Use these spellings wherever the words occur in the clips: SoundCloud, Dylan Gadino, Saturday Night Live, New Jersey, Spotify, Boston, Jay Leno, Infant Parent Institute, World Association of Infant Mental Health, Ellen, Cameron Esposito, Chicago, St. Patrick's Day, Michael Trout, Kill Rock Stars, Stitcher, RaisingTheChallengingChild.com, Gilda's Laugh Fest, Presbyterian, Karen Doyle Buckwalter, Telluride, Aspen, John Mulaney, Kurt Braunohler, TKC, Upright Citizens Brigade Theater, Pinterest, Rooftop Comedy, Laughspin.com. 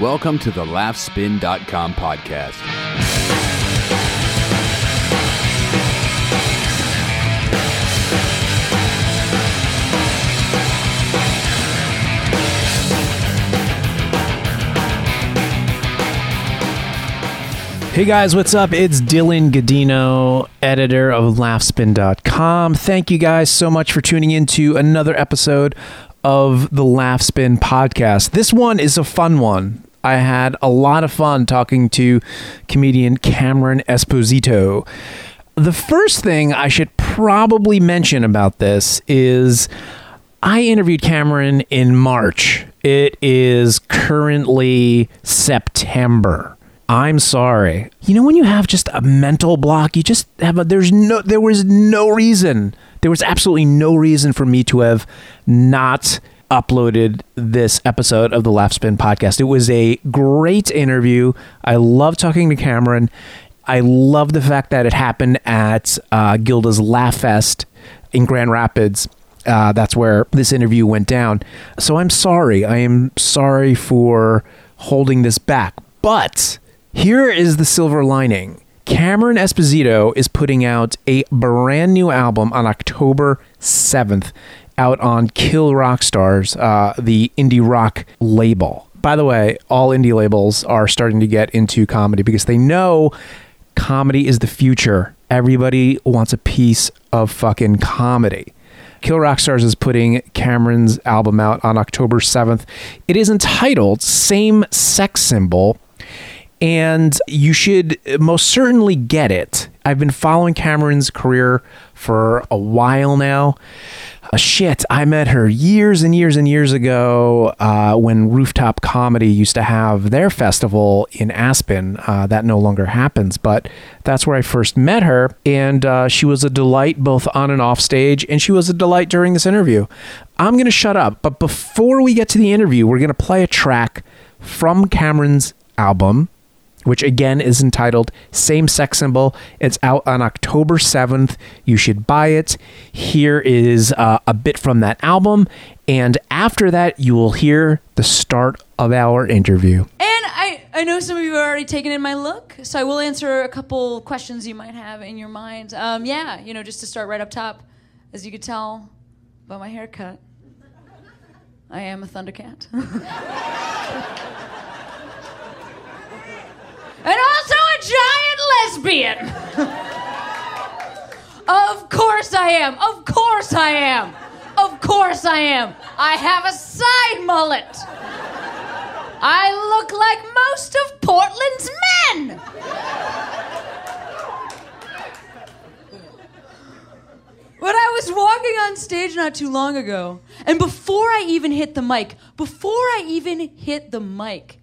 Welcome to the Laughspin.com podcast. Hey guys, what's up? It's Dylan Gadino, editor of Laughspin.com. Thank you guys so much for tuning in to another episode of the Laughspin podcast. This one is a fun one. I had a lot of fun talking to comedian Cameron Esposito. The first thing I should probably mention about this is I interviewed Cameron in March. It is currently September. I'm sorry. You know, when you have just a mental block, you just have there was absolutely no reason for me to have not uploaded this episode of the Laughspin podcast. It was a great interview. I love talking to Cameron. I love the fact that it happened at Gilda's Laugh Fest in Grand Rapids. That's where this interview went down. So I'm sorry. I am sorry for holding this back. But here is the silver lining. Cameron Esposito is putting out a brand new album on October 7th out on Kill Rock Stars, the indie rock label. By the way, all indie labels are starting to get into comedy because they know comedy is the future. Everybody wants a piece of fucking comedy. Kill Rock Stars is putting Cameron's album out on October 7th. It is entitled Same Sex Symbol. And you should most certainly get it. I've been following Cameron's career for a while now. I met her years and years and years ago when Rooftop Comedy used to have their festival in Aspen. That no longer happens, but that's where I first met her. And she was a delight both on and off stage, and she was a delight during this interview. I'm going to shut up, but before we get to the interview, we're going to play a track from Cameron's album, which again is entitled Same Sex Symbol. It's out on October 7th. You should buy it. Here is a bit from that album. And after that, you will hear the start of our interview. And I know some of you have already taken in my look, so I will answer a couple questions you might have in your mind. Just to start right up top, as you could tell by my haircut, I am a Thundercat. And also a giant lesbian. Of course I am. Of course I am. Of course I am. I have a side mullet. I look like most of Portland's men. But I was walking on stage not too long ago, and before I even hit the mic,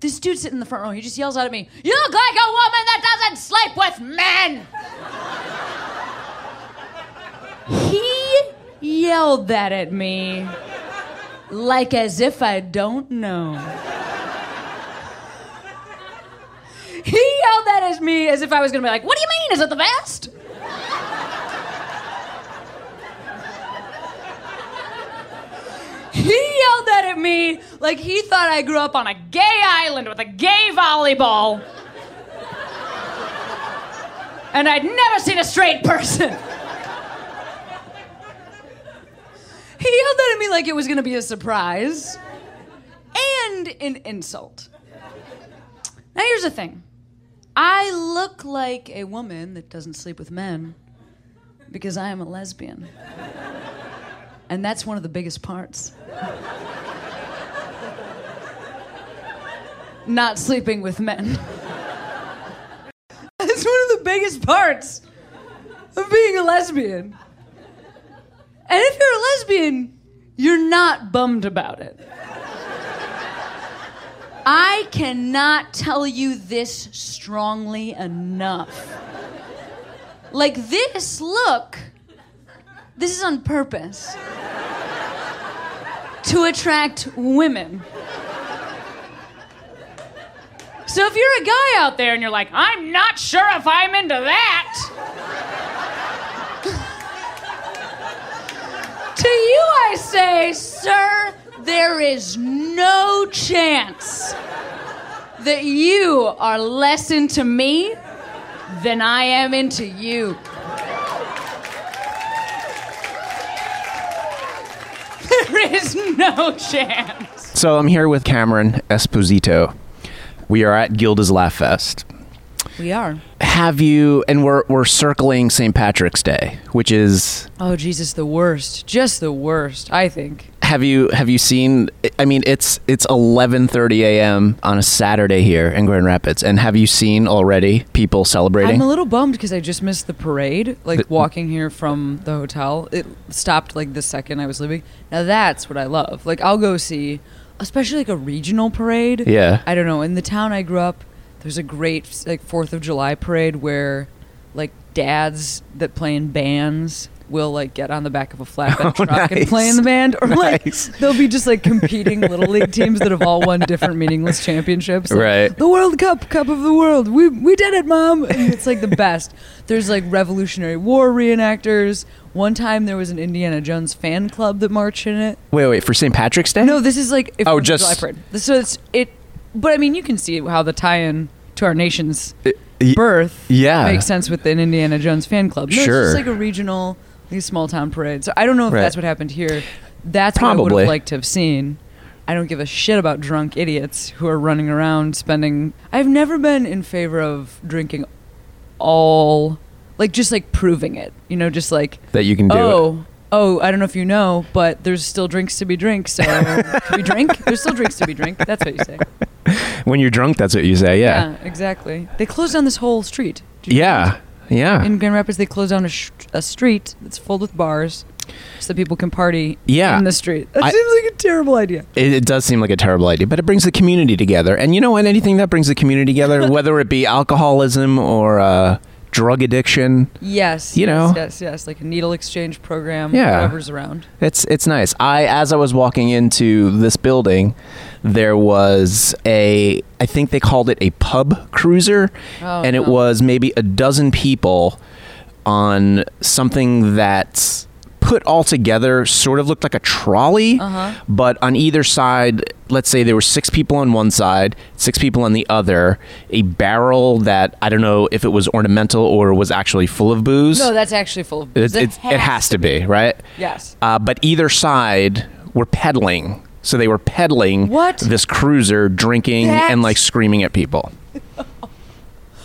this dude sitting in the front row, he just yells out at me, "You look like a woman that doesn't sleep with men!" He yelled that at me like as if I don't know. He yelled that at me as if I was going to be like, "What do you mean? Is it the best?" He yelled that at me like he thought I grew up on a gay island with a gay volleyball. And I'd never seen a straight person. He yelled that at me like it was going to be a surprise. And an insult. Now here's the thing. I look like a woman that doesn't sleep with men because I am a lesbian. And that's one of the biggest parts. Not sleeping with men. That's one of the biggest parts of being a lesbian. And if you're a lesbian, you're not bummed about it. I cannot tell you this strongly enough. Like, this look... This is on purpose. To attract women. So if you're a guy out there and you're like, "I'm not sure if I'm into that." To you I say, sir, there is no chance that you are less into me than I am into you. There is no chance. So I'm here with Cameron Esposito. We are at Gilda's Laugh Fest. We are. Have you, and we're circling St. Patrick's Day, which is... Oh, Jesus, the worst. Just the worst, I think. Have you seen, I mean, it's 11:30 a.m. on a Saturday here in Grand Rapids, and have you seen already people celebrating? I'm a little bummed because I just missed the parade, walking here from the hotel. It stopped, the second I was leaving. Now that's what I love. I'll go see, especially, a regional parade. Yeah. I don't know. In the town I grew up, there's a great, 4th of July parade where, dads that play in bands will get on the back of a flatbed truck and play in the band, or they'll be just competing little league teams that have all won different meaningless championships. Right. The World Cup, Cup of the World. We did it, Mom. And it's the best. There's Revolutionary War reenactors. One time there was an Indiana Jones fan club that marched in it. Wait, for St. Patrick's Day? No, this is July parade. So but I mean, you can see how the tie-in to our nation's birth makes sense with an Indiana Jones fan club. No, sure. It's just a regional. These small town parades. So I don't know if that's what happened here. That's probably what I would have liked to have seen. I don't give a shit about drunk idiots who are running around spending... I've never been in favor of drinking all... proving it. You know, that you can do it. Oh, I don't know if you know, but there's still drinks to be drank, so... Can we drink? There's still drinks to be drank. That's what you say. When you're drunk, that's what you say, yeah. Yeah, exactly. They closed down this whole street. Yeah. In Grand Rapids, they close down a street that's filled with bars so that people can party in the street. That seems like a terrible idea. It does seem like a terrible idea, but it brings the community together. And you know what? Anything that brings the community together, whether it be alcoholism or drug addiction. Yes. You know? Yes. Like a needle exchange program. Yeah. Whoever's around. It's nice. As I was walking into this building, there was I think they called it a pub cruiser, it was maybe a dozen people on something that's put all together, sort of looked like a trolley, but on either side, let's say there were 6 people on one side, 6 people on the other, a barrel that I don't know if it was ornamental or was actually full of booze. No, that's actually full of booze. It has to be, right? Yes. But either side were peddling. So they were peddling this cruiser, drinking and screaming at people.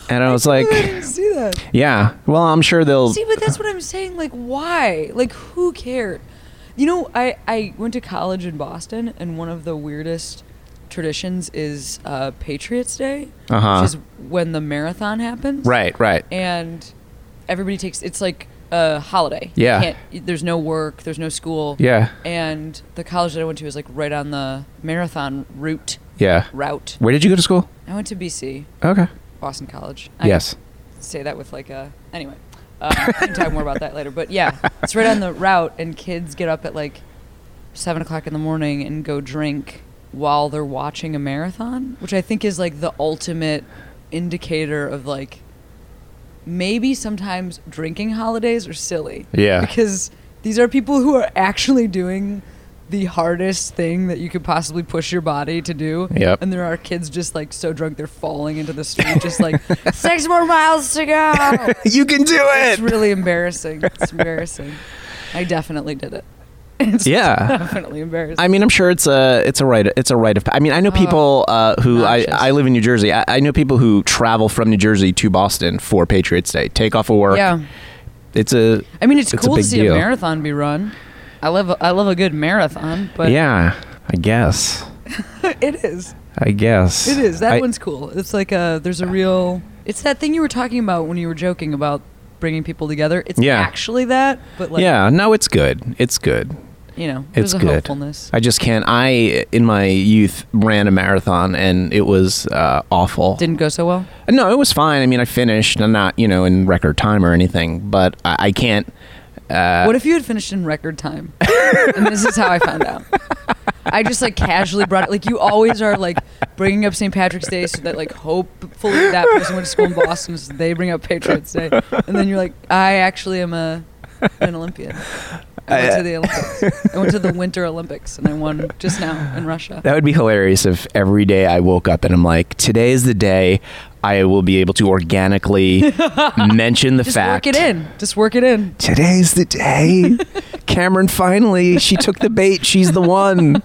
And I was I didn't see that. Yeah. Well, I'm sure they'll... See, but that's what I'm saying. Why? Who cared? You know, I went to college in Boston, and one of the weirdest traditions is Patriots Day, which is when the marathon happens. Right. And everybody takes... It's a holiday. Yeah. There's no work. There's no school. Yeah. And the college that I went to is right on the marathon route. Yeah. Where did you go to school? I went to BC. Okay. Boston College. Yes. Say that with anyway, we can talk more about that later. But yeah, it's right on the route, and kids get up at 7 o'clock in the morning and go drink while they're watching a marathon, which I think is the ultimate indicator of maybe sometimes drinking holidays are silly. Yeah. Because these are people who are actually doing the hardest thing that you could possibly push your body to do. Yep. And there are kids just so drunk they're falling into the street, just 6 more miles to go. You can do it. It's really embarrassing. It's embarrassing. I definitely did it. It's definitely embarrassing. I mean, I'm sure it's a rite of... I mean, I know people who... I live in New Jersey. I know people who travel from New Jersey to Boston for Patriots Day. Take off of work. Yeah. It's cool to see a marathon be run. I love a good marathon, but... Yeah, I guess. It is. I guess. It is. That one's cool. It's there's a real... It's that thing you were talking about when you were joking about bringing people together. It's actually that, but Yeah, no, it's good. It's good. You know, it's good. Hopefulness. I just can't. I, in my youth, ran a marathon, and it was awful. Didn't go so well? No, it was fine. I mean, I finished. I'm not, in record time or anything, but I can't. What if you had finished in record time? And this is how I found out. I just casually brought it. You always are bringing up St. Patrick's Day so that hopefully that person went to school in Boston, so they bring up Patriots Day, and then you're I actually am an Olympian. I went to the Olympics. I went to the Winter Olympics, and I won just now in Russia. That would be hilarious if every day I woke up and I'm like, today is the day I will be able to organically mention the fact. Just work it in. Just work it in. Today's the day. Cameron, finally, she took the bait. She's the one.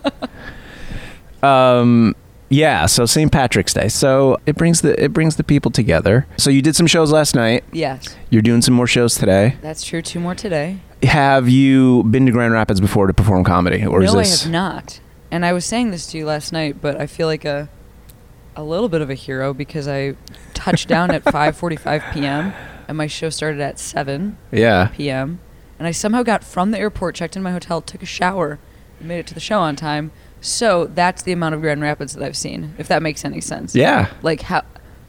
Yeah, so St. Patrick's Day. So it brings the people together. So you did some shows last night. Yes. You're doing some more shows today. That's true. 2 more today. Have you been to Grand Rapids before to perform comedy, or is this? No, I have not. And I was saying this to you last night, but I feel like a little bit of a hero because I touched down at 5:45 p.m. and my show started at 7 p.m. And I somehow got from the airport, checked in my hotel, took a shower, and made it to the show on time. So that's the amount of Grand Rapids that I've seen, if that makes any sense. Yeah. Like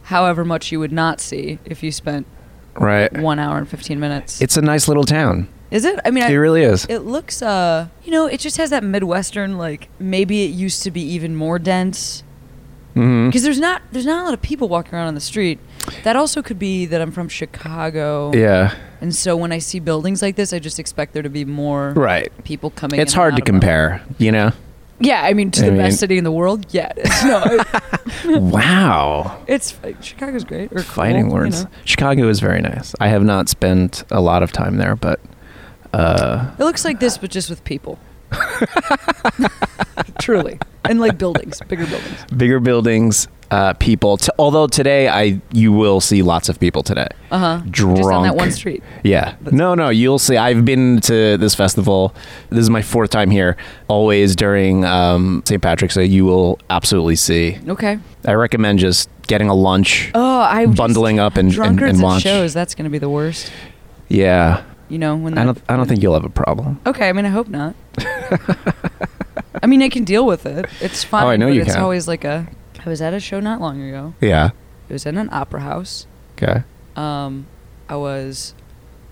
however much you would not see if you spent 1 hour and 15 minutes. It's a nice little town. Is it? I mean, it really is. It looks, it just has that Midwestern, like maybe it used to be even more dense. Mm-hmm. Because there's not a lot of people walking around on the street. That also could be that I'm from Chicago. Yeah. And so when I see buildings like this, I just expect there to be more people coming. It's hard to compare, you know? Yeah, I mean, to the best city in the world, yeah. Wow. It's Chicago's great. Or fighting cool, words. You know. Chicago is very nice. I have not spent a lot of time there, but... it looks like this, but just with people. Truly. And like buildings, bigger buildings. Bigger buildings, people. Although today, you will see lots of people today. Uh-huh. Drunk. Just on that one street. Yeah. No, you'll see. I've been to this festival. This is my 4th time here. Always during St. Patrick's Day, you will absolutely see. Okay. I recommend just getting a lunch. Oh, bundling up and lunch. Shows, that's going to be the worst. Yeah. You know, when I don't think you'll have a problem. Okay, I mean, I hope not. I mean, I can deal with it. It's fine. Oh, I know you can. It's always like I was at a show not long ago. Yeah. It was in an opera house. Okay. I was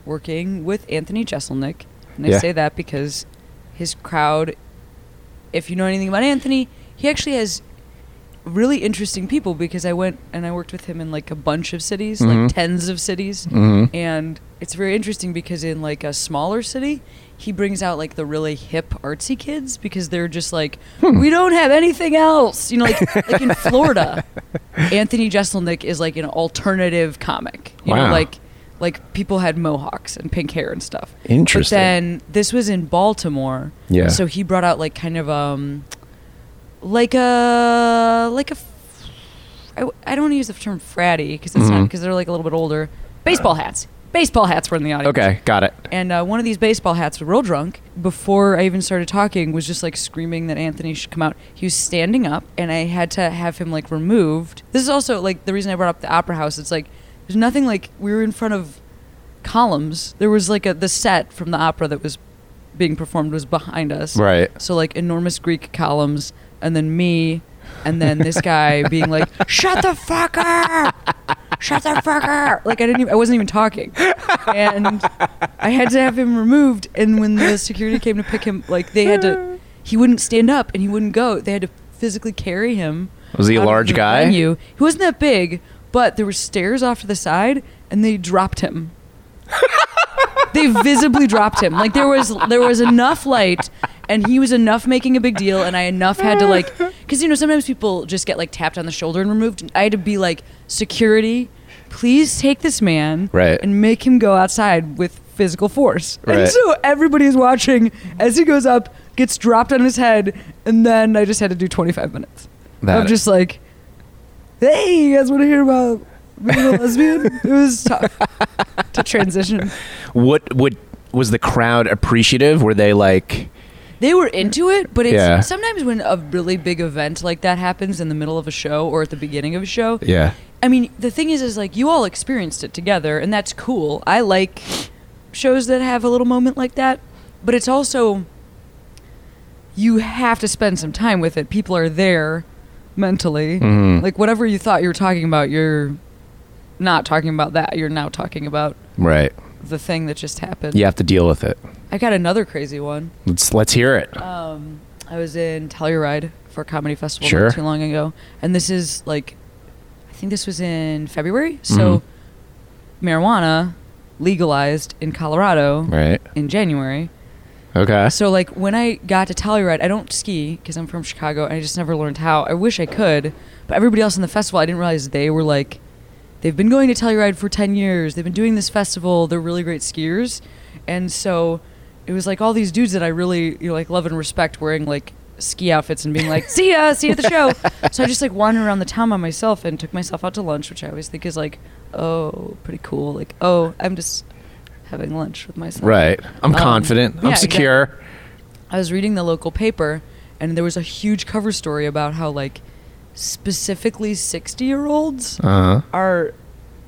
working with Anthony Jeselnik, and I say that because his crowd, if you know anything about Anthony, he actually has really interesting people, because I went and I worked with him in like a bunch of cities, mm-hmm. like tens of cities, mm-hmm. and it's very interesting because in like a smaller city, he brings out like the really hip artsy kids because they're just like, we don't have anything else, you know, like like in Florida, Anthony Jeselnik is like an alternative comic, you know, like people had mohawks and pink hair and stuff. Interesting. But then this was in Baltimore, so he brought out like kind of I don't want to use the term fratty because it's not, because they're like a little bit older. Baseball hats. Baseball hats were in the audience. Okay, got it. And one of these baseball hats, real drunk, before I even started talking, was just like screaming that Anthony should come out. He was standing up, and I had to have him like removed. This is also like the reason I brought up the opera house. It's like there's nothing, like we were in front of columns. There was like the set from the opera that was being performed was behind us. Right. So like enormous Greek columns, and then me, and then this guy being like, "Shut the fuck up! Shut the fuck up!" Like I wasn't even talking, and I had to have him removed. And when the security came to pick him, like he wouldn't stand up and he wouldn't go. They had to physically carry him. Was he a large guy? Venue. He wasn't that big, but there were stairs off to the side, and they dropped him. They visibly dropped him. Like there was enough light. And he was enough making a big deal, and I enough had to like, because you know sometimes people just get like tapped on the shoulder and removed. I had to be like, security, please take this man and make him go outside with physical force. Right. And so everybody is watching as he goes up, gets dropped on his head, and then I just had to do 25 minutes. I'm just like, hey, you guys want to hear about being a lesbian? It was tough to transition. What was the crowd appreciative? Were they like? They were into it, but it's sometimes when a really big event like that happens in the middle of a show or at the beginning of a show. Yeah. I mean, the thing is like you all experienced it together, and that's cool. I like shows that have a little moment like that, but it's also you have to spend some time with it. People are there mentally. Mm-hmm. Like whatever you thought you were talking about, you're not talking about that. You're now talking about the thing that just happened. You have to deal with it. I got another crazy one. Let's hear it. I was in Telluride for a comedy festival not too long ago. And this is like, I think this was in February. So marijuana legalized in Colorado in January. Okay. So like when I got to Telluride, I don't ski because I'm from Chicago and I just never learned how. I wish I could, but everybody else in the festival, I didn't realize they were like, they've been going to Telluride for 10 years. They've been doing this festival. They're really great skiers. And so it was like all these dudes that I really, you know, like love and respect wearing like ski outfits and being like, see you at the show. So I just like wandered around the town by myself and took myself out to lunch, which I always think is like, oh, pretty cool. Like, oh, I'm just having lunch with myself. Right. I'm confident. I'm secure. Exactly. I was reading the local paper and there was a huge cover story about how like specifically 60-year-olds are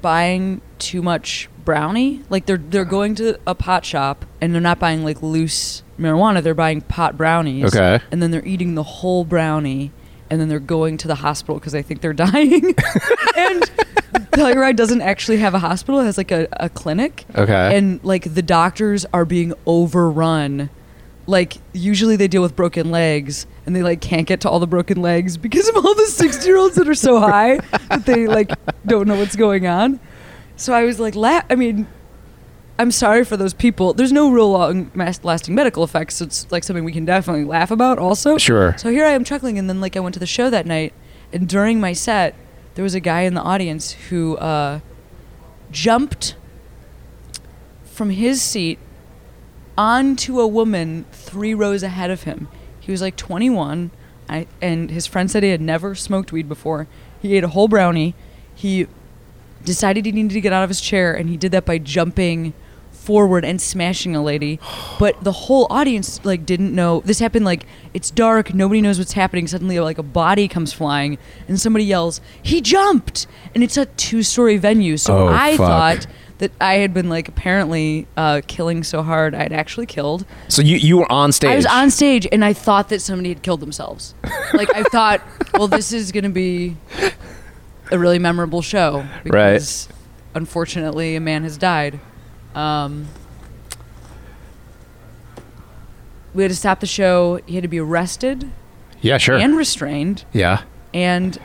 buying too much brownie. Like they're going to a pot shop and they're not buying like loose marijuana. They're buying pot brownies. Okay. And then they're eating the whole brownie and then they're going to the hospital because they think they're dying. And Telluride doesn't actually have a hospital. It has like a clinic. Okay. And like the doctors are being overrun. Like usually they deal with broken legs and they like can't get to all the broken legs because of all the 60-year-olds that are so high that they like don't know what's going on. So I was like, I mean, I'm sorry for those people. There's no real lasting medical effects. So it's like something we can definitely laugh about also. Sure. So here I am chuckling. And then like I went to the show that night and during my set, there was a guy in the audience who jumped from his seat onto a woman 3 rows ahead of him. He was like 21, and his friend said he had never smoked weed before. He ate a whole brownie. He decided he needed to get out of his chair, and he did that by jumping forward and smashing a lady. But the whole audience like didn't know this happened. Like it's dark, nobody knows what's happening. Suddenly like a body comes flying and somebody yells, "He jumped!" And it's a 2-story venue. So I thought that I had been like apparently killing so hard I had actually killed. So you were on stage. I was on stage and I thought that somebody had killed themselves. Like I thought, well, this is gonna be a really memorable show because unfortunately a man has died. We had to stop the show. He had to be arrested. Yeah, sure. And restrained. Yeah. And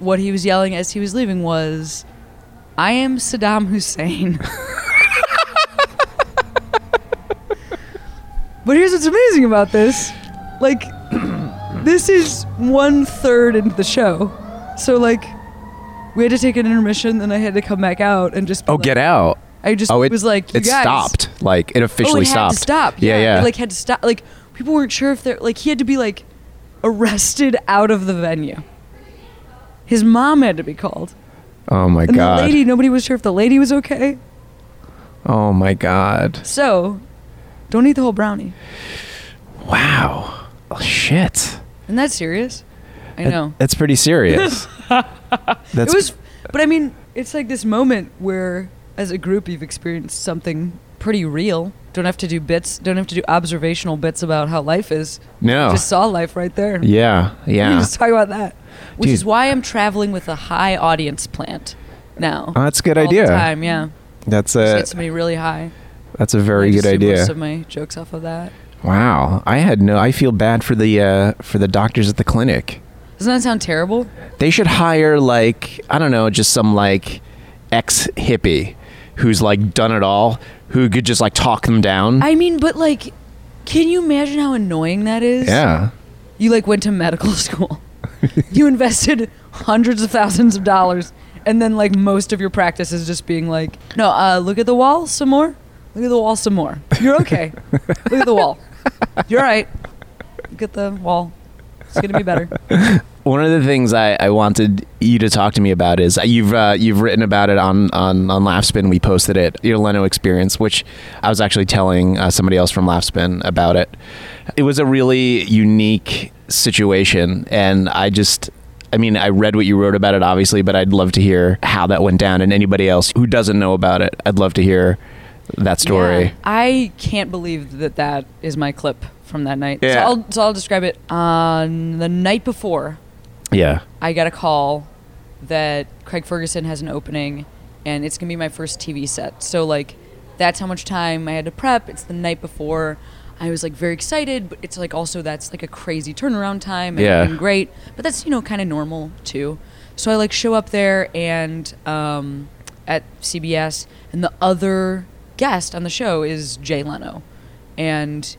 what he was yelling as he was leaving was, "I am Saddam Hussein." But here's what's amazing about this. Like, this is 1/3 into the show. So, like, we had to take an intermission, then I had to come back out and just... get out. I just was like, you guys. Stopped. Like, it officially stopped. Had to stop. Yeah. It, like, had to stop. Like, people weren't sure if they're... Like, he had to be, like, arrested out of the venue. His mom had to be called. Oh, my God. And the lady, nobody was sure if the lady was okay. Oh, my God. So, don't eat the whole brownie. Wow. Oh, shit. Isn't that serious? I know. That's pretty serious. It was... But, I mean, it's like this moment where... As a group, you've experienced something pretty real. Don't have to do bits. Don't have to do observational bits about how life is. No. You just saw life right there. Yeah. You just talk about that. Which is why I'm traveling with a high audience plant now. Oh, that's a good idea. All the time, yeah. That's a... Get somebody really high. That's a very good idea. I just do most of my jokes off of that. Wow. I feel bad for the doctors at the clinic. Doesn't that sound terrible? They should hire, like, I don't know, just some, like, ex-hippie who's like done it all, who could just like talk them down. I mean, but like, can you imagine how annoying that is? Yeah. You like went to medical school. You invested hundreds of thousands of dollars and then like most of your practice is just being like, no, look at the wall some more. Look at the wall some more. You're okay. Look at the wall. You're all right. Look at the wall. It's going to be better. One of the things I wanted you to talk to me about is you've written about it on Laughspin. We posted it, your Leno experience, which I was actually telling somebody else from Laughspin about it. It was a really unique situation, and I read what you wrote about it, obviously, but I'd love to hear how that went down, and anybody else who doesn't know about it, I'd love to hear that story. Yeah, I can't believe that is my clip from that night. Yeah. So I'll describe it. On the night before... Yeah. I got a call that Craig Ferguson has an opening and it's going to be my first TV set. So like that's how much time I had to prep. It's the night before. I was like very excited, but it's like also that's like a crazy turnaround time and yeah. Great. But that's, you know, kind of normal too. So I like show up there and at CBS and the other guest on the show is Jay Leno. And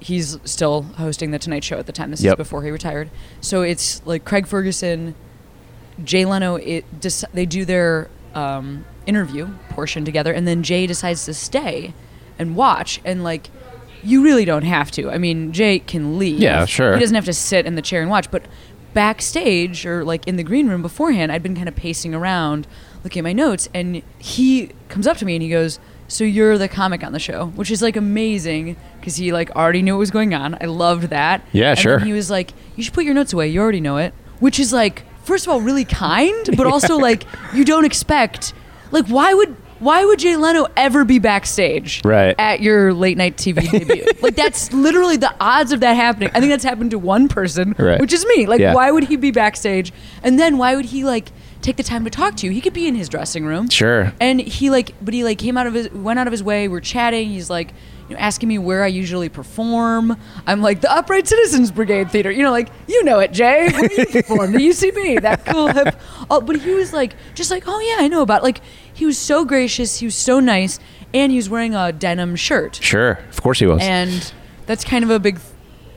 he's still hosting the Tonight Show at the time. This is before he retired. So it's like Craig Ferguson, Jay Leno. They do their interview portion together, and then Jay decides to stay and watch. And like, you really don't have to. I mean, Jay can leave. Yeah, sure. He doesn't have to sit in the chair and watch. But backstage or like in the green room beforehand, I'd been kind of pacing around, looking at my notes, and he comes up to me and he goes, "So you're the comic on the show," which is like amazing because he like already knew what was going on. I loved that. Yeah, and sure. He was like, "You should put your notes away. You already know it," which is like, first of all, really kind, but also like you don't expect. Like, why would Jay Leno ever be backstage at your late night TV debut? Like, that's literally the odds of that happening. I think that's happened to one person, which is me. Like, why would he be backstage? And then why would he like take the time to talk to you? He could be in his dressing room. Sure. And he like, but he like went out of his way. We're chatting. He's like, you know, asking me where I usually perform. I'm like, the Upright Citizens Brigade Theater. You know, like, you know it, Jay. Where do you perform? The UCB. That cool hip. Oh, but he was like, just like, oh yeah, I know about it. Like, he was so gracious. He was so nice. And he was wearing a denim shirt. Sure. Of course he was. And that's kind of a big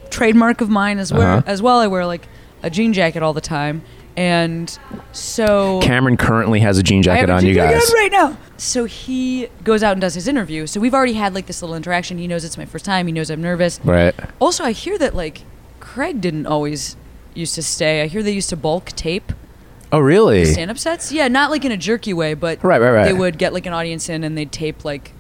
trademark of mine as well. I wear like a jean jacket all the time. And so Cameron currently has a jean jacket on, you guys. Right now. So he goes out and does his interview. So we've already had like this little interaction. He knows it's my first time. He knows I'm nervous. Right. Also, I hear that like Craig didn't always used to stay. I hear they used to bulk tape. Oh, really? Stand-up sets? Yeah, not like in a jerky way, but right. They would get like an audience in and they'd tape like,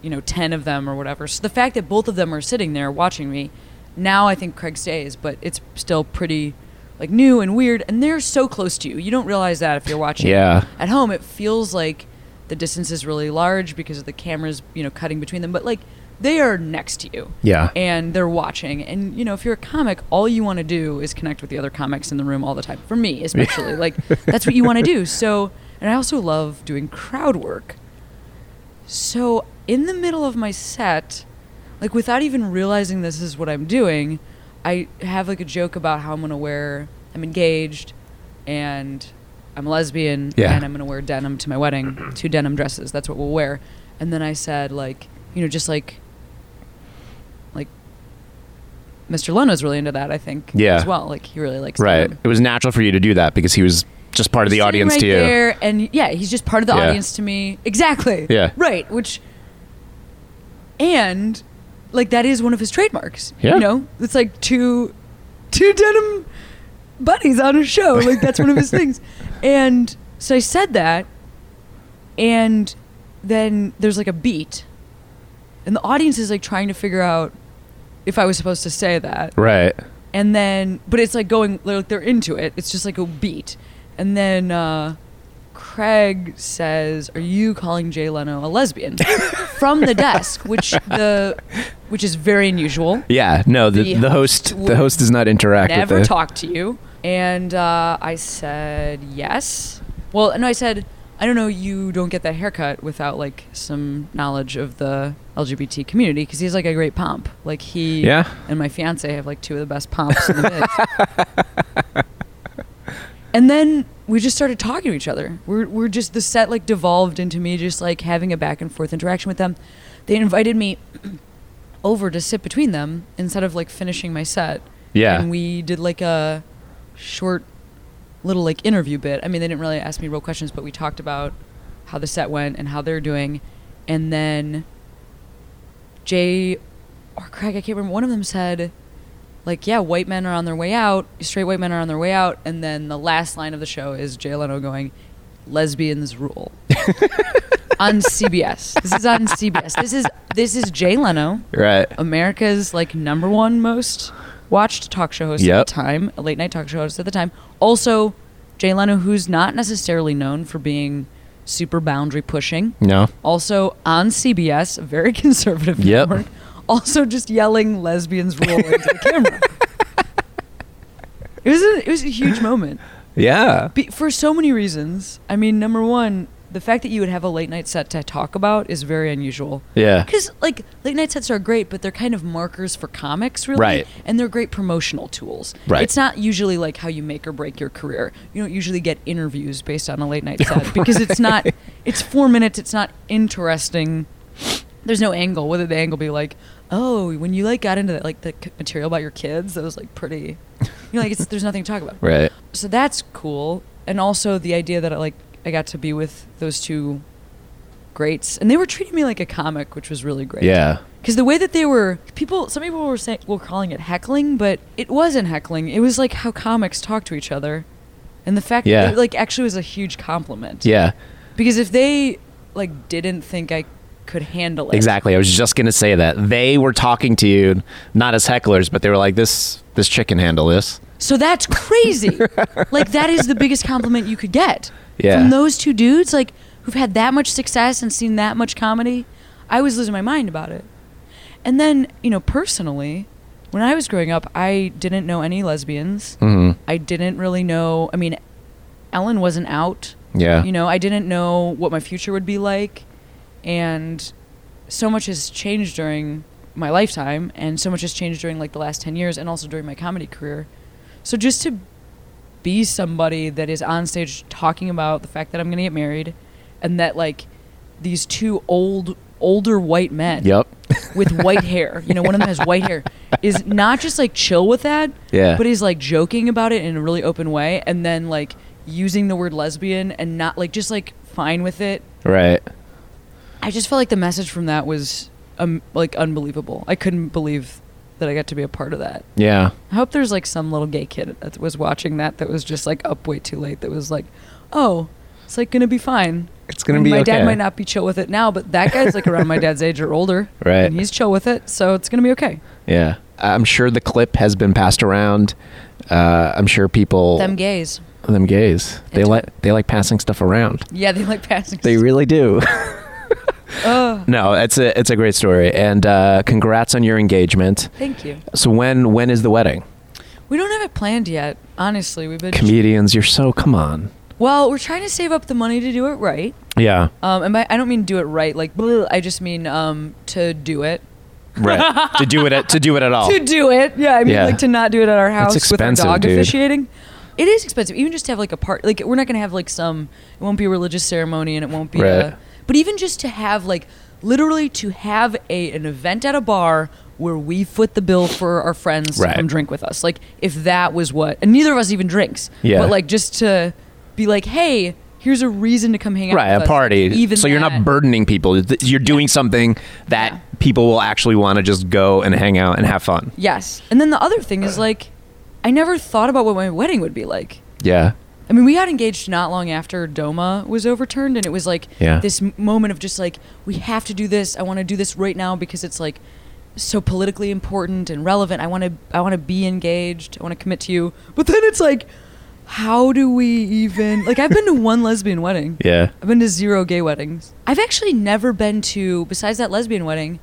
you know, 10 of them or whatever. So the fact that both of them are sitting there watching me, now I think Craig stays, but it's still pretty like new and weird, and they're so close to you. You don't realize that if you're watching at home. It feels like the distance is really large because of the cameras, you know, cutting between them, but like they are next to you. Yeah. And they're watching. And you know, if you're a comic, all you want to do is connect with the other comics in the room all the time. For me, especially. Like, that's what you want to do. So, and I also love doing crowd work. So in the middle of my set, like without even realizing this is what I'm doing, I have like a joke about how I'm going to wear, I'm engaged and I'm a lesbian and I'm going to wear denim to my wedding, 2 denim dresses. That's what we'll wear. And then I said like, you know, just like Mr. Leno's really into that, I think, as well. Like he really likes denim. It was natural for you to do that because he was just part of the audience to you. There and he's just part of the audience to me. Exactly. Yeah. Right. Which, and like that is one of his trademarks. Yeah. You know, it's like two denim buddies on a show. Like that's one of his things. And so I said that, and then there's like a beat, and the audience is like trying to figure out if I was supposed to say that. Right. And then, but it's like going, like they're into it. It's just like a beat. And then Craig says, "Are you calling Jay Leno a lesbian?" from the desk, which is very unusual. Yeah, no, the host does not interact with it. Never talk to you. And I said, yes. Well, no, I said, I don't know, you don't get that haircut without like some knowledge of the LGBT community, because he's like a great pomp. Like he and my fiance have like 2 of the best pomps in the biz. And then we just started talking to each other. We're just, the set like devolved into me just like having a back and forth interaction with them. They invited me over to sit between them instead of like finishing my set. Yeah. And we did like a short little like interview bit. I mean, they didn't really ask me real questions, but we talked about how the set went and how they're doing. And then Jay or Craig, I can't remember, one of them said like, yeah, white men are on their way out, straight white men are on their way out, and then the last line of the show is Jay Leno going, "Lesbians rule." On CBS. This is on CBS. This is Jay Leno. Right. America's like #1 most watched talk show host at the time, a late night talk show host at the time. Also, Jay Leno, who's not necessarily known for being super boundary pushing. No. Also on CBS, a very conservative network. Also just yelling "lesbians rule" into the camera. It was a huge moment. Yeah. For so many reasons. I mean, number one, the fact that you would have a late night set to talk about is very unusual. Yeah. Because like late night sets are great, but they're kind of markers for comics, really. Right. And they're great promotional tools. Right. It's not usually like how you make or break your career. You don't usually get interviews based on a late night set because it's 4 minutes. It's not interesting There's no angle. Whether the angle be like, oh, when you like got into that, like the material about your kids, that was like pretty. You're like, it's, there's nothing to talk about. Right. So that's cool, and also the idea that I got to be with those two greats, and they were treating me like a comic, which was really great. Yeah. Because the way that they were, some people were saying, were calling it heckling, but it wasn't heckling. It was like how comics talk to each other, and the fact that it like actually was a huge compliment. Yeah. Because if they like didn't think I could handle it. Exactly. I was just going to say that. They were talking to you, not as hecklers, but they were like, this chick can handle this. So that's crazy. Like, that is the biggest compliment you could get from those two dudes, like, who've had that much success and seen that much comedy. I was losing my mind about it. And then, you know, personally, when I was growing up, I didn't know any lesbians. Mm-hmm. I didn't really know. I mean, Ellen wasn't out. Yeah. You know, I didn't know what my future would be like. And so much has changed during my lifetime, and so much has changed during like the last 10 years and also during my comedy career. So just to be somebody that is on stage talking about the fact that I'm going to get married, and that like these two older white men with white hair, you know, one of them has white hair, is not just like chill with that, but is like joking about it in a really open way, and then like using the word lesbian and not like just like fine with it. Right. I just felt like the message from that was like unbelievable. I couldn't believe that I got to be a part of that. Yeah. I hope there's like some little gay kid that was watching that was just like up way too late, that was like, oh, it's like going to be fine. It's going to be okay. My dad might not be chill with it now, but that guy's like around my dad's age or older. Right. And he's chill with it, so it's going to be okay. Yeah. I'm sure the clip has been passed around. I'm sure people... Them gays. They like passing stuff around. Yeah, they like passing stuff. They really do. No, it's a great story, and congrats on your engagement. Thank you. So when is the wedding? We don't have it planned yet. Honestly, we've been comedians. You're so come on. Well, we're trying to save up the money to do it right. Yeah. And by, I don't mean do it right like blah, I just mean to do it. Right. To do it at all. To do it. Yeah. I mean like to not do it at our house. It's expensive, with our dog officiating. It is expensive. Even just to have like a part. Like we're not gonna have like some. It won't be a religious ceremony, and it won't be a. But even just to have, like, literally to have an event at a bar where we foot the bill for our friends to come drink with us. Like, if that was what... And neither of us even drinks. Yeah. But, like, just to be like, hey, here's a reason to come hang out with us. Right, a party. Even so you're not burdening people. You're doing something that people will actually want to just go and hang out and have fun. Yes. And then the other thing is, like, I never thought about what my wedding would be like. Yeah. I mean, we got engaged not long after DOMA was overturned, and it was like this moment of just like, we have to do this. I want to do this right now because it's like so politically important and relevant. I want to be engaged. I want to commit to you. But then it's like, how do we even, like, I've been to one lesbian wedding. Yeah. I've been to 0 gay weddings. I've actually never been to, besides that lesbian wedding,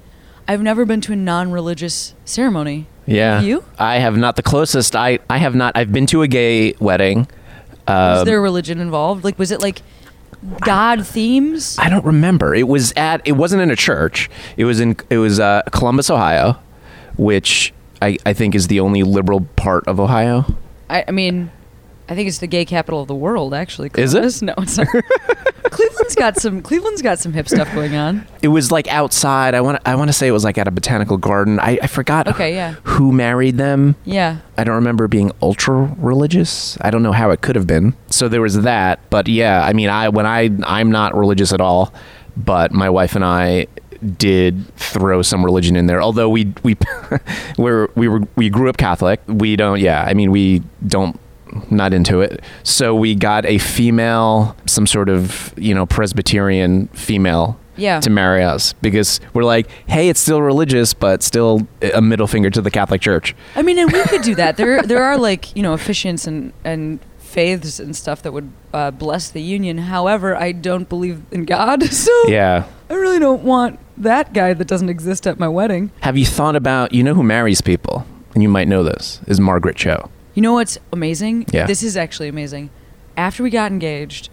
I've never been to a non-religious ceremony. Yeah. Have you? I have not. The closest I have not. I've been to a gay wedding. Was there religion involved? Like, was it like God themes? I don't remember. It wasn't in a church. It was Columbus, Ohio, which I think is the only liberal part of Ohio. I mean, I think it's the gay capital of the world, actually. Columbus. Is it? No, it's not. Cleveland's got some hip stuff going on. It was like outside. I want to say it was like at a botanical garden. I forgot. Okay, who married them? Yeah. I don't remember being ultra religious. I don't know how it could have been. So there was that, but yeah, I mean, I'm not religious at all, but my wife and I did throw some religion in there. Although we grew up Catholic. We don't. Yeah, I mean, we don't. Not into it. So we got a female, some sort of, you know, Presbyterian female to marry us, because we're like, hey, it's still religious, but still a middle finger to the Catholic Church. I mean, and we could do that. There are like, you know, officiants and faiths and stuff that would bless the union. However, I don't believe in God. So I really don't want that guy that doesn't exist at my wedding. Have you thought about, you know, who marries people? And you might know this is Margaret Cho. You know what's amazing? Yeah. This is actually amazing. After we got engaged,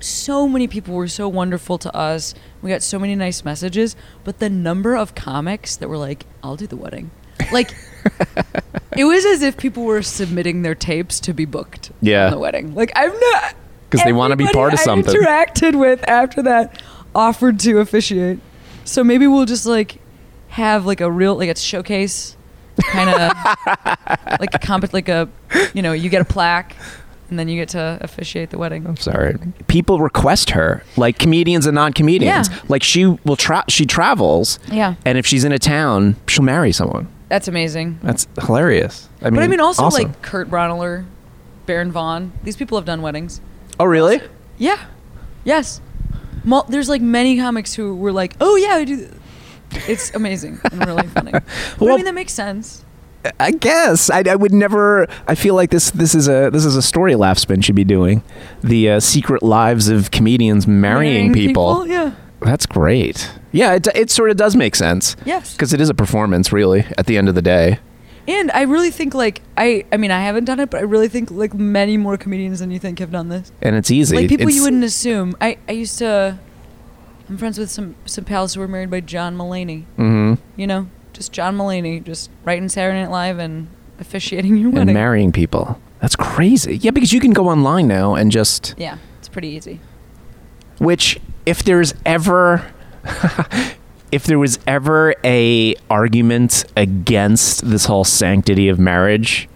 so many people were so wonderful to us. We got so many nice messages, but the number of comics that were like, I'll do the wedding. Like, it was as if people were submitting their tapes to be booked on the wedding. Like, I'm not... Because they want to be part of something. I interacted with after that offered to officiate. So maybe we'll just like have like a real, like a showcase kind of like a comp, like a, you know, you get a plaque and then you get to officiate the wedding. I'm sorry. People request her, like comedians and non-comedians. Yeah. Like she will she travels. Yeah. And if she's in a town, she'll marry someone. That's amazing. That's hilarious. I mean, but I mean also awesome. Like Kurt Braunohler, Baron Vaughn. These people have done weddings. Oh, really? Yeah. Yes. There's like many comics who were like, oh yeah, I do. It's amazing and really funny. Well, but I mean, that makes sense. I guess I would never. I feel like this is a story Laughspin should be doing, the secret lives of comedians marrying people. Yeah, that's great. Yeah, it sort of does make sense. Yes, because it is a performance, really, at the end of the day. And I really think like I mean I haven't done it, but I really think like many more comedians than you think have done this. And it's easy. Like people you wouldn't assume. I used to. I'm friends with some pals who were married by John Mulaney. Mm-hmm. You know. Just John Mulaney, just writing Saturday Night Live and officiating your wedding. And marrying people. That's crazy. Yeah, because you can go online now and just... Yeah, it's pretty easy. Which, if there's ever... if there was ever a argument against this whole sanctity of marriage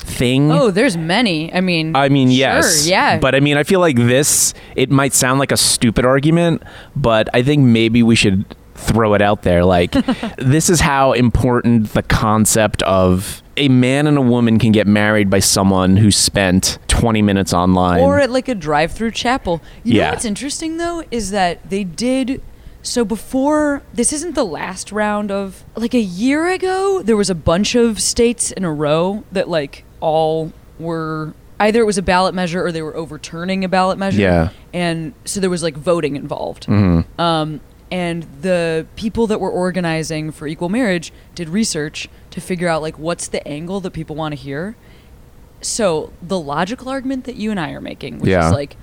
thing... Oh, there's many. I mean, yes. Sure, yeah. But I mean, I feel like this, it might sound like a stupid argument, but I think maybe we should... throw it out there like this is how important the concept of a man and a woman can get married by someone who spent 20 minutes online or at like a drive-through chapel. You know what's interesting though is that they did so before this isn't the last round of like a year ago there was a bunch of states in a row that like all were either it was a ballot measure or they were overturning a ballot measure. Yeah. And so there was like voting involved. Mm-hmm. And the people that were organizing for equal marriage did research to figure out, like, what's the angle that people want to hear. So the logical argument that you and I are making, which is, like,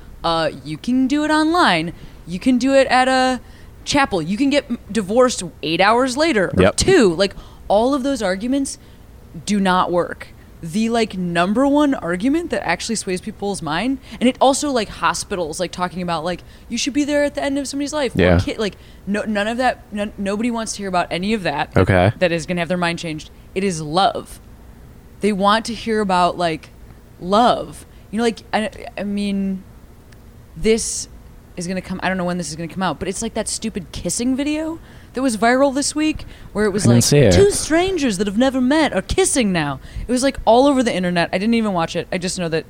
you can do it online. You can do it at a chapel. You can get divorced 8 hours later or 2. Like, all of those arguments do not work. The, like, number one argument that actually sways people's mind, and it also, like, hospitals, like, talking about, like, you should be there at the end of somebody's life. Yeah. Like, no, none of that, nobody wants to hear about any of that. Okay. That is going to have their mind changed. It is love. They want to hear about, like, love. You know, like, I mean, this is going to come, I don't know when this is going to come out, but it's like that stupid kissing video that was viral this week where it was like two strangers that have never met are kissing now. It was like all over the internet. I didn't even watch it. I just know that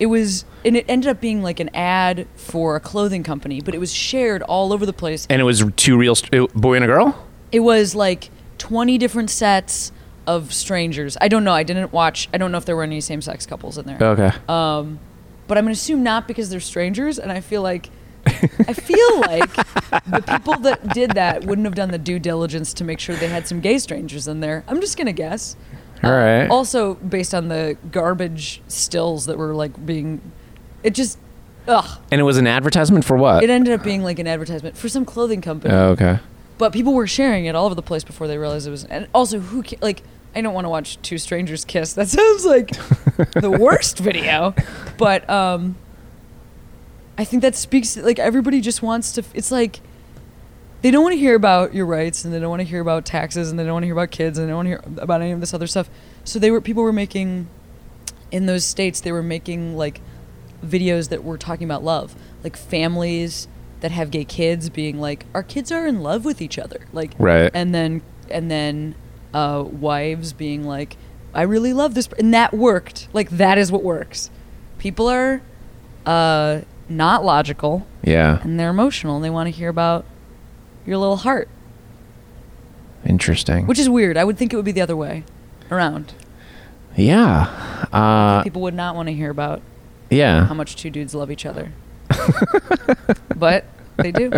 it was, and it ended up being like an ad for a clothing company, but it was shared all over the place. And it was two real, boy and a girl? It was like 20 different sets of strangers. I don't know. I didn't watch. I don't know if there were any same-sex couples in there. Okay. But I'm going to assume not because they're strangers. And I feel like the people that did that wouldn't have done the due diligence to make sure they had some gay strangers in there. I'm just going to guess. All right. Also, based on the garbage stills that were like being, it just, ugh. And it was an advertisement for what? It ended up being like an advertisement for some clothing company. Oh, okay. But people were sharing it all over the place before they realized it was, and also like, I don't want to watch two strangers kiss. That sounds like the worst video. But, I think that speaks to, like, everybody just wants to... It's like, they don't want to hear about your rights, and they don't want to hear about taxes, and they don't want to hear about kids, and they don't want to hear about any of this other stuff. So people were making... In those states, they were making, like, videos that were talking about love. Like, families that have gay kids being like, our kids are in love with each other. Like, right. And then wives being like, I really love this... And that worked. Like, that is what works. People are... not logical. Yeah. And they're emotional and they want to hear about your little heart. Interesting. Which is weird. I would think it would be the other way around. Yeah. People would not want to hear about how much two dudes love each other. But they do.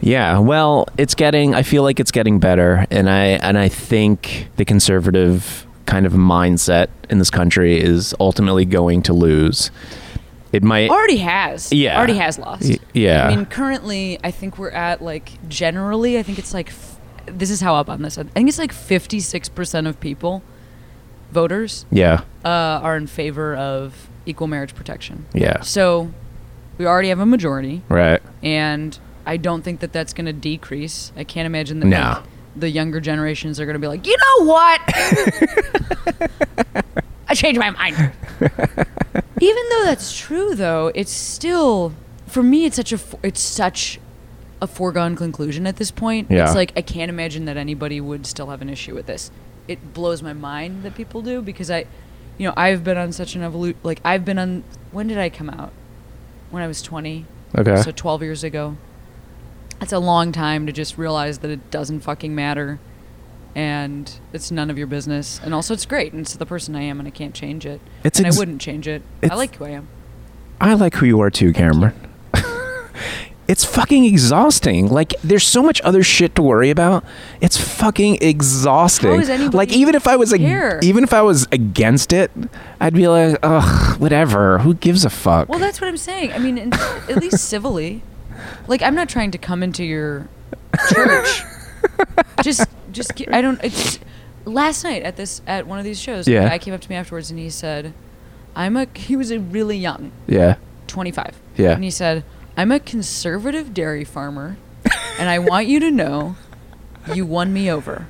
Yeah. Well, I feel like it's getting better. And I think the conservative kind of mindset in this country is ultimately going to lose. It might already has. Yeah, already has lost. Yeah. I mean, currently, I think we're at like generally. I think it's like this is how up on this. I think it's like 56% of people, voters. Yeah. Are in favor of equal marriage protection. Yeah. So we already have a majority. Right. And I don't think that that's going to decrease. I can't imagine that like, the younger generations are going to be like, you know what? I changed my mind. Even though that's true, though, it's still, for me, it's such a foregone conclusion at this point. Yeah. It's like, I can't imagine that anybody would still have an issue with this. It blows my mind that people do, because I've been on such an evolution. Like, I've been on, when did I come out? When I was 20. Okay. So 12 years ago. It's a long time to just realize that it doesn't fucking matter and it's none of your business. And also it's great. And it's the person I am and I can't change it. I wouldn't change it. I like who I am. I like who you are too, Cameron. It's fucking exhausting. Like, there's so much other shit to worry about. It's fucking exhausting. How is anybody like, even if I was against it, I'd be like, ugh, whatever. Who gives a fuck? Well, that's what I'm saying. I mean, at least civilly. Like, I'm not trying to come into your church. Last night at one of these shows, yeah, the guy came up to me afterwards and he said, he was a really young, yeah, 25, yeah, and he said, I'm a conservative dairy farmer, and I want you to know you won me over.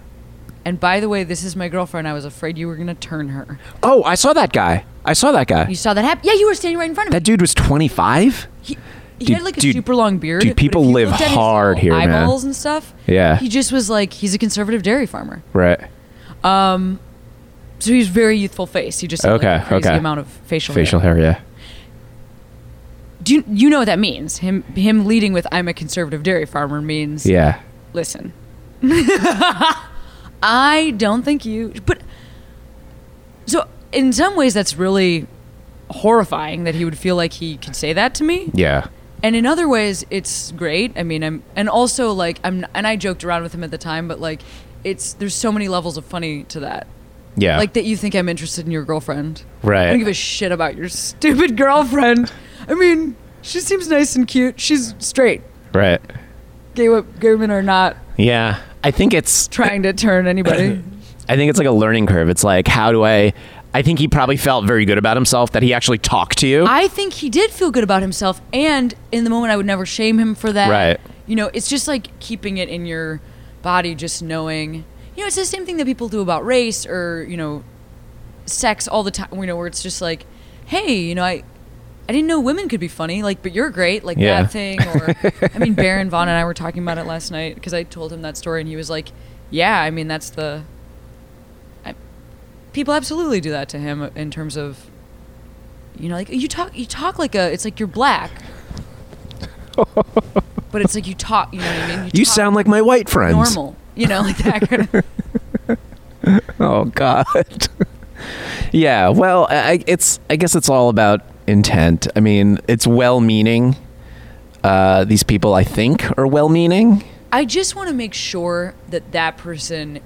And by the way, this is my girlfriend. I was afraid you were going to turn her. Oh, I saw that guy. You saw that happen? Yeah, you were standing right in front of me. That dude was 25? He had like a super long beard. Dude, people live hard here, man. Eyeballs and stuff. Yeah. He just was like, he's a conservative dairy farmer. Right. So he's very youthful face. He just had like a crazy amount of facial hair. Facial hair, yeah. Do you know what that means? Him leading with "I'm a conservative dairy farmer" means, yeah, listen, I don't think you. But so in some ways, that's really horrifying that he would feel like he could say that to me. Yeah. And in other ways, it's great. I mean, I joked around with him at the time, but like, there's so many levels of funny to that. Yeah. Like, that you think I'm interested in your girlfriend. Right. I don't give a shit about your stupid girlfriend. I mean, she seems nice and cute. She's straight. Right. Gay women are not. Yeah. I think it's trying to turn anybody. I think it's like a learning curve. It's like, I think he probably felt very good about himself that he actually talked to you. I think he did feel good about himself. And in the moment, I would never shame him for that. Right. You know, it's just like keeping it in your body, just knowing. You know, it's the same thing that people do about race or, you know, sex all the time, you know, where it's just like, hey, you know, I didn't know women could be funny, like, but you're great, like, yeah, that thing. Or, I mean, Baron Vaughn and I were talking about it last night because I told him that story and he was like, yeah, I mean, people absolutely do that to him in terms of, you know, like, you talk like it's like you're black. But it's like you talk, you know what I mean? You sound like my white friends. Normal, you know, like that kind of. Oh, God. Yeah, well, I guess it's all about intent. I mean, it's well-meaning. These people, I think, are well-meaning. I just want to make sure that person,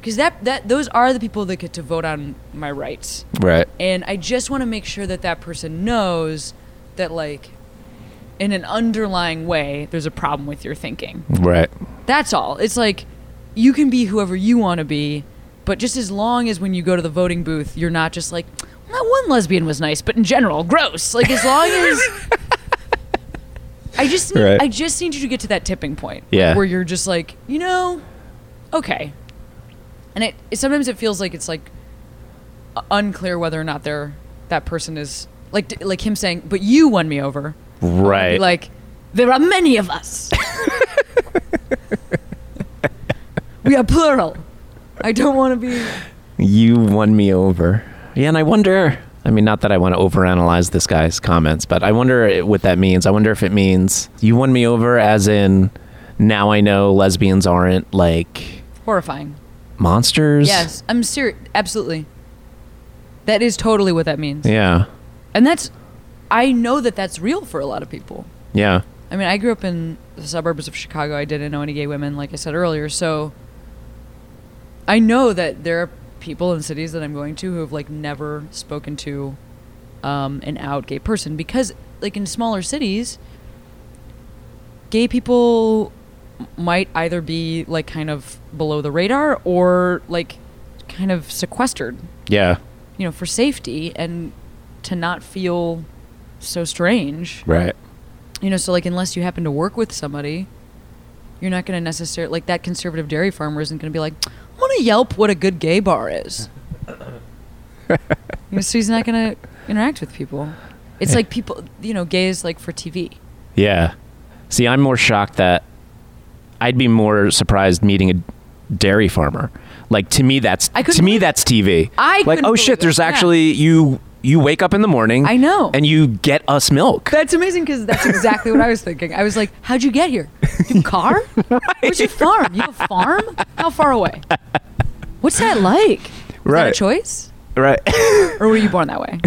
because those are the people that get to vote on my rights. Right. And I just want to make sure that person knows that, like, in an underlying way, there's a problem with your thinking. Right. That's all. It's like, you can be whoever you want to be, but just as long as when you go to the voting booth, you're not just like, that one lesbian was nice, but in general, gross. Like, as long as I just need you to get to that tipping point, yeah, like, where you're just like, you know, okay. And it sometimes it feels like it's like unclear whether or not that person is like him saying, "But you won me over." Right. Like, there are many of us. We are plural. I don't want to be. You won me over. Yeah, and I wonder, I mean, not that I want to overanalyze this guy's comments, but I wonder what that means. I wonder if it means you won me over as in now I know lesbians aren't like horrifying monsters. Yes, I'm serious. Absolutely. That is totally what that means. Yeah. And I know that's real for a lot of people. Yeah. I mean, I grew up in the suburbs of Chicago. I didn't know any gay women, like I said earlier. So I know that there are people in cities that I'm going to who have like never spoken to an out gay person, because like in smaller cities, gay people might either be like kind of below the radar or like kind of sequestered, yeah, you know, for safety and to not feel so strange, right? You know, so like unless you happen to work with somebody, you're not going to necessarily, like that conservative dairy farmer isn't going to be like, I'm going to Yelp what a good gay bar is. You know, so he's not going to interact with people. It's like people, you know, gay is like for TV. Yeah. See, I'm more shocked that I'd be more surprised meeting a dairy farmer. Like to me that's TV. I like, oh shit, there's actually you wake up in the morning. I know. And you get us milk. That's amazing because that's exactly what I was thinking. I was like, how'd you get here? Your car? Right. Where's your farm? You have a farm? How far away? What's that like? Is that a choice? Right. Or were you born that way?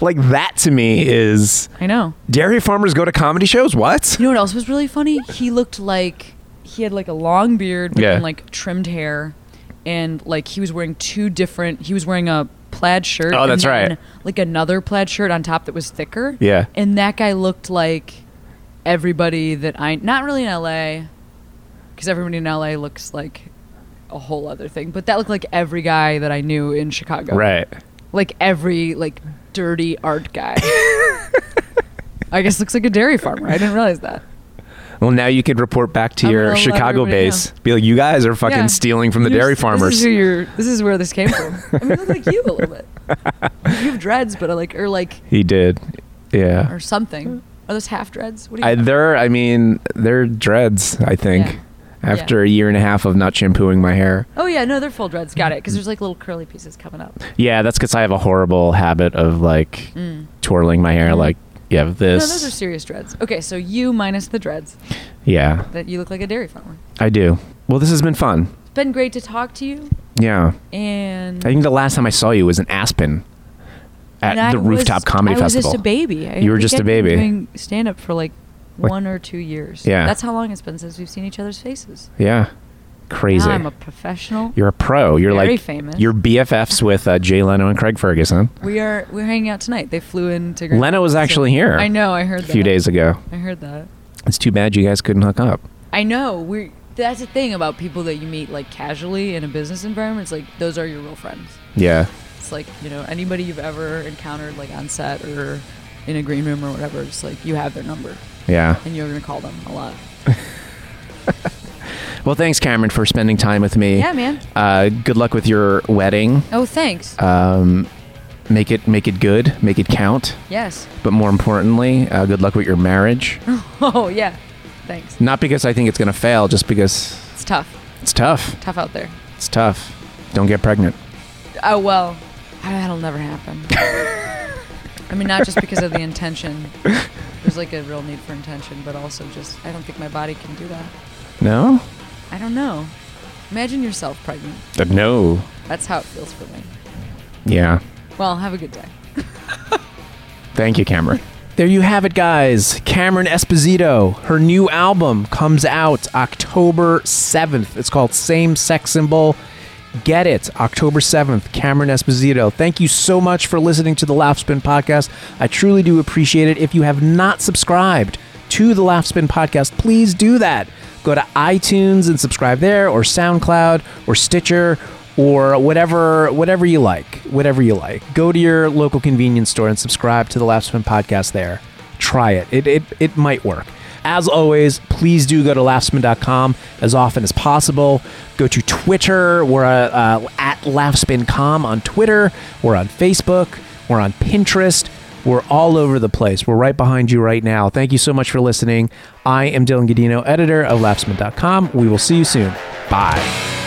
Like that to me is... I know. Dairy farmers go to comedy shows? What? You know what else was really funny? He looked like... He had like a long beard with like trimmed hair. And like he was wearing two different... He was wearing a plaid shirt. Oh, that's right. Like another plaid shirt on top that was thicker. Yeah. And that guy looked like everybody that I... Not really in LA. Because everybody in LA looks like... a whole other thing, but that looked like every guy that I knew in Chicago. Right. Like every like dirty art guy. I guess looks like a dairy farmer. I didn't realize that. Well, now you could report back to your Chicago base. Know. Be like, you guys are fucking stealing from the dairy farmers. This is where this came from. I mean, it looked like you a little bit. You have dreads, but like he did. Yeah. Or something. Are those half dreads? What do you mean? They're dreads, I think. Yeah. After a year and a half of not shampooing my hair. Oh, yeah. No, they're full dreads. Got it. Because there's like little curly pieces coming up. Yeah, that's because I have a horrible habit of like twirling my hair. Like, you have this. No, those are serious dreads. Okay, so you minus the dreads. Yeah. That you look like a dairy farmer. I do. Well, this has been fun. It's been great to talk to you. Yeah. And I think the last time I saw you was in Aspen at the Rooftop Comedy Festival. I was just a baby. You were just a baby. I've been doing stand-up for like 1 or 2 years. Yeah. That's how long it's been since we've seen each other's faces. Yeah. Crazy. Now I'm a professional. You're a pro. You're very famous. You're BFFs with Jay Leno and Craig Ferguson. We're hanging out tonight. They flew in to Grand Rapids. Leno was actually here. I know. I heard that. A few days ago. I heard that. It's too bad you guys couldn't hook up. I know. That's the thing about people that you meet like casually in a business environment. It's like those are your real friends. Yeah. It's like, you know, anybody you've ever encountered like on set or in a green room or whatever, it's like you have their number. Yeah. And you're going to call them a lot. Well, thanks, Cameron, for spending time with me. Yeah, man. Good luck with your wedding. Oh, thanks. Make it good. Make it count. Yes. But more importantly, good luck with your marriage. Oh, yeah. Thanks. Not because I think it's going to fail, just because... It's tough. It's tough. Tough out there. It's tough. Don't get pregnant. Oh, well, that'll never happen. I mean, not just because of the intention... There's like a real need for intention, but also just, I don't think my body can do that. No? I don't know. Imagine yourself pregnant. No. That's how it feels for me. Yeah. Well, have a good day. Thank you, Cameron. There you have it, guys. Cameron Esposito. Her new album comes out October 7th. It's called Same Sex Symbol. Get it. October 7th, Cameron Esposito. Thank you so much for listening to the Laughspin Podcast. I truly do appreciate it. If you have not subscribed to the Laughspin Podcast, please do that. Go to iTunes and subscribe there, or SoundCloud, or Stitcher, or whatever you like. Whatever you like. Go to your local convenience store and subscribe to the Laughspin Podcast there. Try it. It might work. As always, please do go to Laughspin.com as often as possible. Go to Twitter. We're at Laughspin.com on Twitter. We're on Facebook. We're on Pinterest. We're all over the place. We're right behind you right now. Thank you so much for listening. I am Dylan Gadino, editor of Laughspin.com. We will see you soon. Bye.